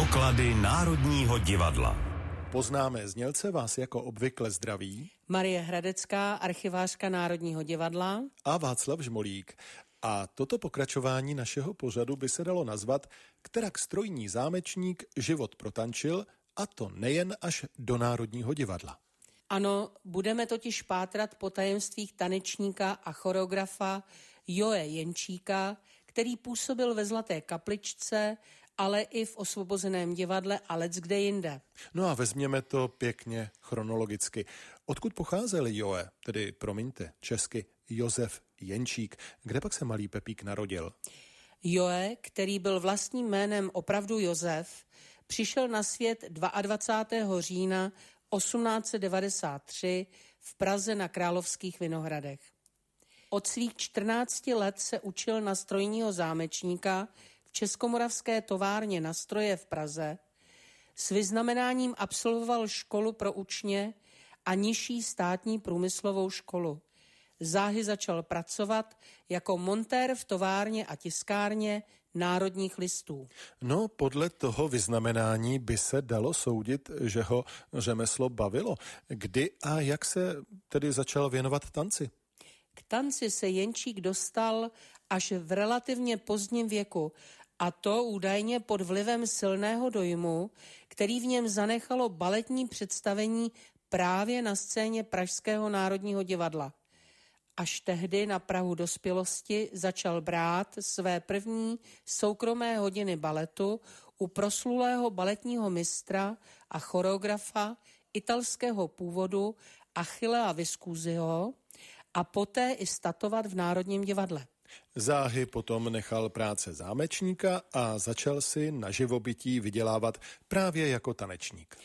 Poklady Národního divadla. Poznáme znělce, vás jako obvykle zdraví Marie Hradecká, archivářka Národního divadla, a Václav Žmolík. A toto pokračování našeho pořadu by se dalo nazvat Kterak strojní zámečník život protančil, a to nejen až do Národního divadla. Ano, budeme totiž pátrat po tajemstvích tanečníka a choreografa Joe Jenčíka, který působil ve Zlaté kapličce, ale i v Osvobozeném divadle a leckde jinde. No a vezměme to pěkně chronologicky. Odkud pocházel Joe, tedy promiňte, česky Josef Jenčík, kde pak se malý Pepík narodil? Joe, který byl vlastním jménem opravdu Josef, přišel na svět 22. října 1893 v Praze na Královských Vinohradech. Od svých 14 let se učil na strojního zámečníka v Českomoravské továrně na stroje v Praze. S vyznamenáním absolvoval školu pro učně a nižší státní průmyslovou školu. Záhy začal pracovat jako montér v továrně a tiskárně Národních listů. No, podle toho vyznamenání by se dalo soudit, že ho řemeslo bavilo. Kdy a jak se tedy začal věnovat tanci? K tanci se Jenčík dostal až v relativně pozdním věku, a to údajně pod vlivem silného dojmu, který v něm zanechalo baletní představení právě na scéně Pražského Národního divadla. Až tehdy na prahu dospělosti začal brát své první soukromé hodiny baletu u proslulého baletního mistra a choreografa italského původu Achillea Viscontiho a poté i statovat v Národním divadle. Záhy potom nechal práce zámečníka a začal si na živobytí vydělávat právě jako tanečník.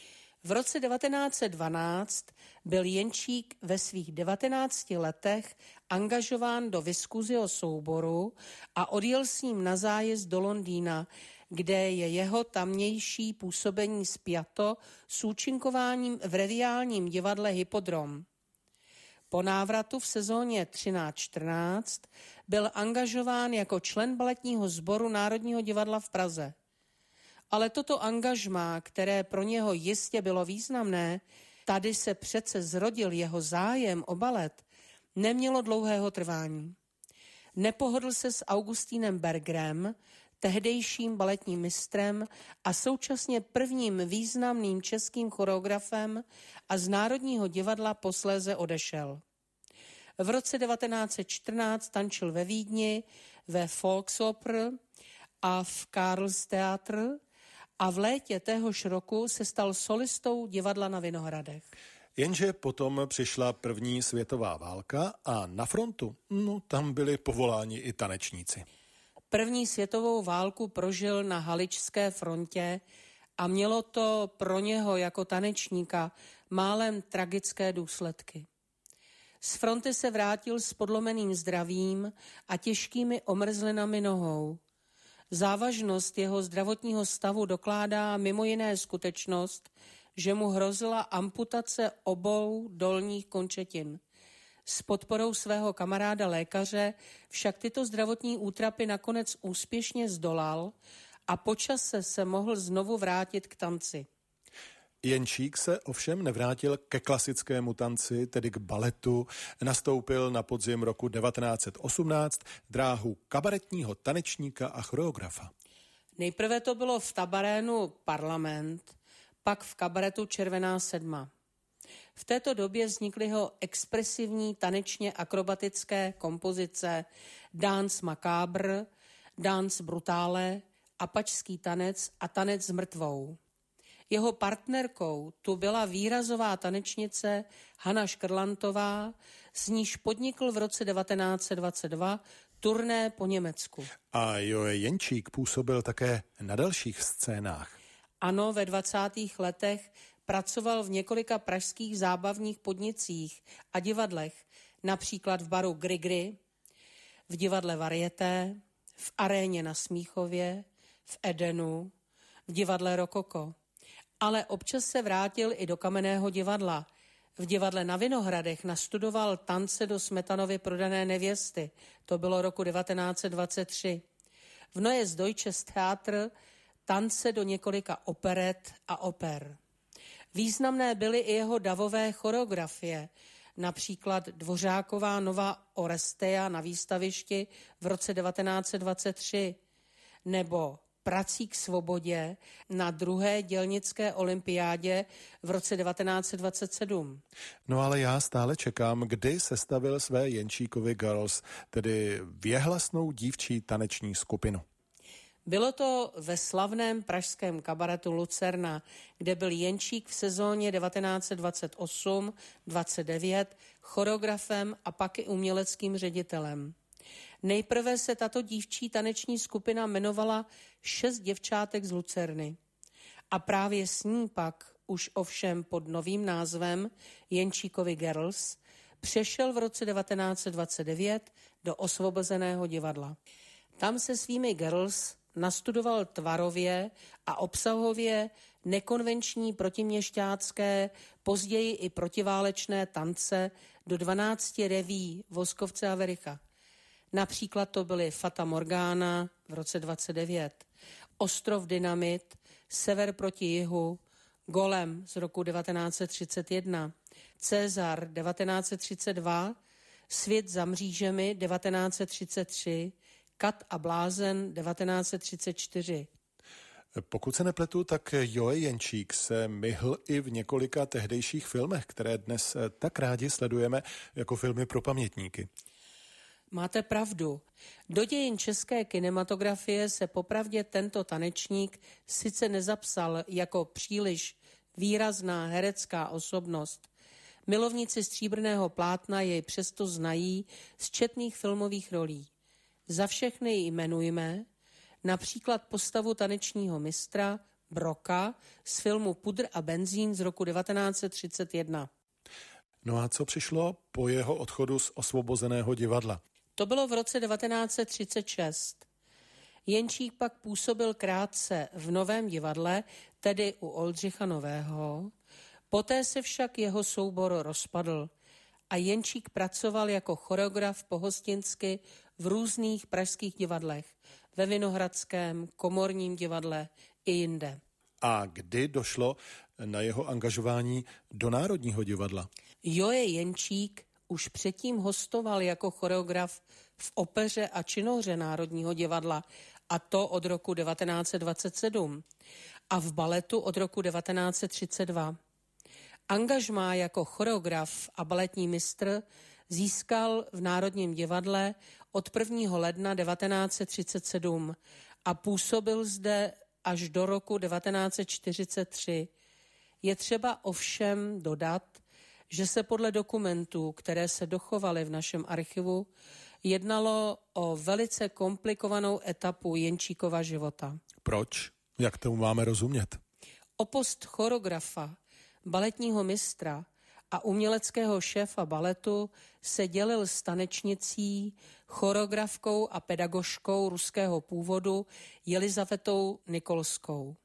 V roce 1912 byl Jenčík ve svých 19 letech angažován do Viscontiho souboru a odjel s ním na zájezd do Londýna, kde je jeho tamnější působení spjato s účinkováním v reviálním divadle Hippodrom. Po návratu v sezóně 13-14 byl angažován jako člen baletního sboru Národního divadla v Praze. Ale toto angažmá, které pro něho jistě bylo významné, tady se přece zrodil jeho zájem o balet, nemělo dlouhého trvání. Nepohodl se s Augustínem Bergerem, tehdejším baletním mistrem a současně prvním významným českým choreografem, a z Národního divadla posléze odešel. V roce 1914 tančil ve Vídni, ve Volksoper a v Karlstheatr a v létě téhož roku se stal solistou divadla na Vinohradech. Jenže potom přišla první světová válka a na frontu, tam byli povoláni i tanečníci. První světovou válku prožil na Haličské frontě a mělo to pro něho jako tanečníka málem tragické důsledky. Z fronty se vrátil s podlomeným zdravím a těžkými omrzlinami nohou. Závažnost jeho zdravotního stavu dokládá mimo jiné skutečnost, že mu hrozila amputace obou dolních končetin. S podporou svého kamaráda lékaře však tyto zdravotní útrapy nakonec úspěšně zdolal a po čase se mohl znovu vrátit k tanci. Jenčík se ovšem nevrátil ke klasickému tanci, tedy k baletu. Nastoupil na podzim roku 1918 dráhu kabaretního tanečníka a choreografa. Nejprve to bylo v tabarénu Parlament, pak v kabaretu Červená sedma. V této době vznikly jeho expresivní tanečně akrobatické kompozice Dance macabre, Dance brutale, Apačský tanec a Tanec s mrtvou. Jeho partnerkou tu byla výrazová tanečnice Hanna Škrlantová, s níž podnikl v roce 1922 turné po Německu. A Joe Jenčík působil také na dalších scénách. Ano, ve 20. letech pracoval v několika pražských zábavních podnicích a divadlech, například v baru Grigri, v divadle Varieté, v aréně na Smíchově, v Edenu, v divadle Rokoko. Ale občas se vrátil i do Kamenného divadla. V divadle na Vinohradech nastudoval tance do Smetanovy Prodané nevěsty. To bylo roku 1923. V Neues Deutsches Theater tance do několika operet a oper. Významné byly i jeho davové choreografie, například Dvořáková Nová Orestea na výstavišti v roce 1923 nebo Prací k svobodě na druhé dělnické olympiádě v roce 1927. No ale já stále čekám, kdy sestavil své Jenčíkovi Girls, tedy věhlasnou dívčí taneční skupinu. Bylo to ve slavném pražském kabaretu Lucerna, kde byl Jenčík v sezóně 1928-29 choreografem a pak i uměleckým ředitelem. Nejprve se tato dívčí taneční skupina jmenovala 6 děvčátek z Lucerny. A právě s ní pak, už ovšem pod novým názvem Jenčíkovi Girls, přešel v roce 1929 do Osvobozeného divadla. Tam se svými Girls nastudoval tvarově a obsahově nekonvenční protiměšťácké, později i protiválečné tance do 12 reví Voskovce a Wericha. Například to byly Fata Morgana v roce 1929, Ostrov Dynamit, Sever proti jihu, Golem z roku 1931, Cezar 1932, Svět za mřížemi 1933, Kat a blázen 1934. Pokud se nepletu, tak Joe Jenčík se myhl i v několika tehdejších filmech, které dnes tak rádi sledujeme jako filmy pro pamětníky. Máte pravdu. Do dějin české kinematografie se popravdě tento tanečník sice nezapsal jako příliš výrazná herecká osobnost. Milovníci stříbrného plátna jej přesto znají z četných filmových rolí. Za všechny ji jmenujme, například postavu tanečního mistra Broka z filmu Pudr a benzín z roku 1931. No a co přišlo po jeho odchodu z Osvobozeného divadla? To bylo v roce 1936. Jenčík pak působil krátce v Novém divadle, tedy u Oldřicha Nového. Poté se však jeho soubor rozpadl a Jenčík pracoval jako choreograf pohostinsky v různých pražských divadlech, ve Vinohradském, Komorním divadle i jinde. A kdy došlo na jeho angažování do Národního divadla? Joe Jenčík už předtím hostoval jako choreograf v opeře a činohře Národního divadla, a to od roku 1927 a v baletu od roku 1932. Angažmá jako choreograf a baletní mistr získal v Národním divadle od 1. ledna 1937 a působil zde až do roku 1943. Je třeba ovšem dodat, že se podle dokumentů, které se dochovaly v našem archivu, jednalo o velice komplikovanou etapu Jenčíkova života. Proč? Jak tomu máme rozumět? O post choreografa, baletního mistra a uměleckého šéfa baletu se dělil s tanečnicí, choreografkou a pedagožkou ruského původu Elizavetou Nikolskou,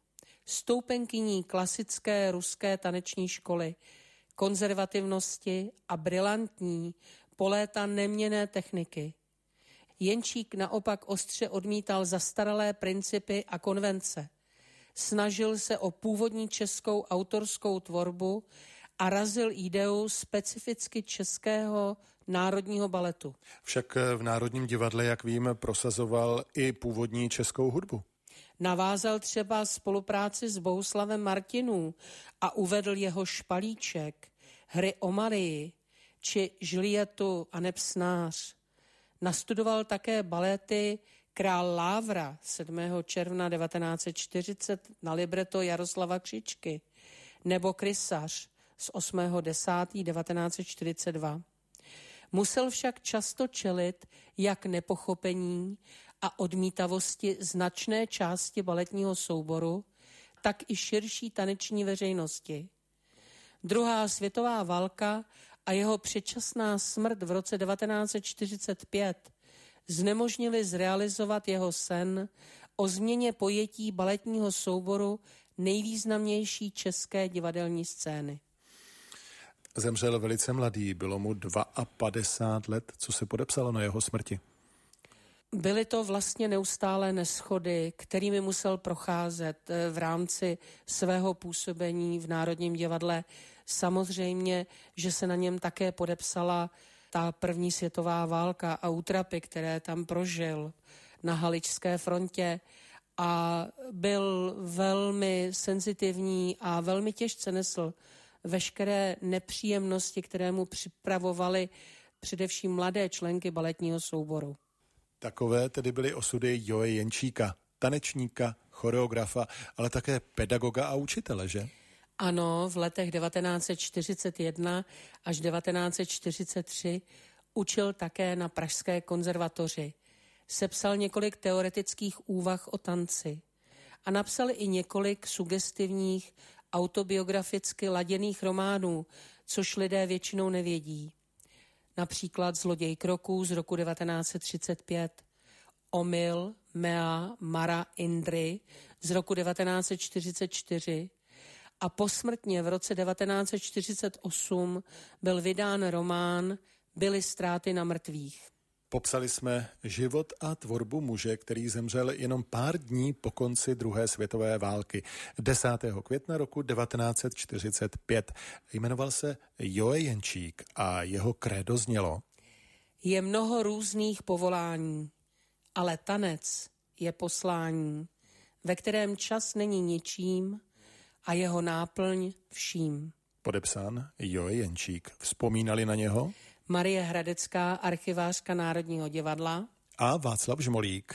stoupenkyní klasické ruské taneční školy, konzervativnosti a brilantní, po léta neměnné techniky. Jenčík naopak ostře odmítal zastaralé principy a konvence. Snažil se o původní českou autorskou tvorbu a razil ideu specificky českého národního baletu. Však v Národním divadle, jak vím, prosazoval i původní českou hudbu. Navázal třeba spolupráci s Bohuslavem Martinů a uvedl jeho Špalíček, Hry o Marii či Žilietu a Nepsnář. Nastudoval také balety Král Lávra 7. června 1940 na libreto Jaroslava Křičky nebo Krysař z 8.10.1942. Musel však často čelit jak nepochopení a odmítavosti značné části baletního souboru, tak i širší taneční veřejnosti. Druhá světová válka a jeho předčasná smrt v roce 1945 znemožnili zrealizovat jeho sen o změně pojetí baletního souboru nejvýznamnější české divadelní scény. Zemřel velice mladý, bylo mu 52 let, co se podepsalo na jeho smrti. Byly to vlastně neustálé neshody, kterými musel procházet v rámci svého působení v Národním divadle. Samozřejmě, že se na něm také podepsala ta první světová válka a útrapy, které tam prožil na Haličské frontě, a byl velmi senzitivní a velmi těžce nesl veškeré nepříjemnosti, které mu připravovali především mladé členky baletního souboru. Takové tedy byly osudy Joe Jenčíka, tanečníka, choreografa, ale také pedagoga a učitele, že? Ano, v letech 1941 až 1943 učil také na Pražské konzervatoři. Sepsal několik teoretických úvah o tanci a napsal i několik sugestivních autobiograficky laděných románů, což lidé většinou nevědí. Například Zloděj kroků z roku 1935, Omyl Mea Mara Indry z roku 1944 a posmrtně v roce 1948 byl vydán román Byly ztráty na mrtvých. Popsali jsme život a tvorbu muže, který zemřel jenom pár dní po konci druhé světové války, 10. května roku 1945. Jmenoval se Joe Jenčík a jeho krédo znělo: Je mnoho různých povolání, ale tanec je poslání, ve kterém čas není ničím a jeho náplň vším. Podepsán Joe Jenčík. Vzpomínali na něho Marie Hradecká, archivářka Národního divadla, a Václav Žmolík.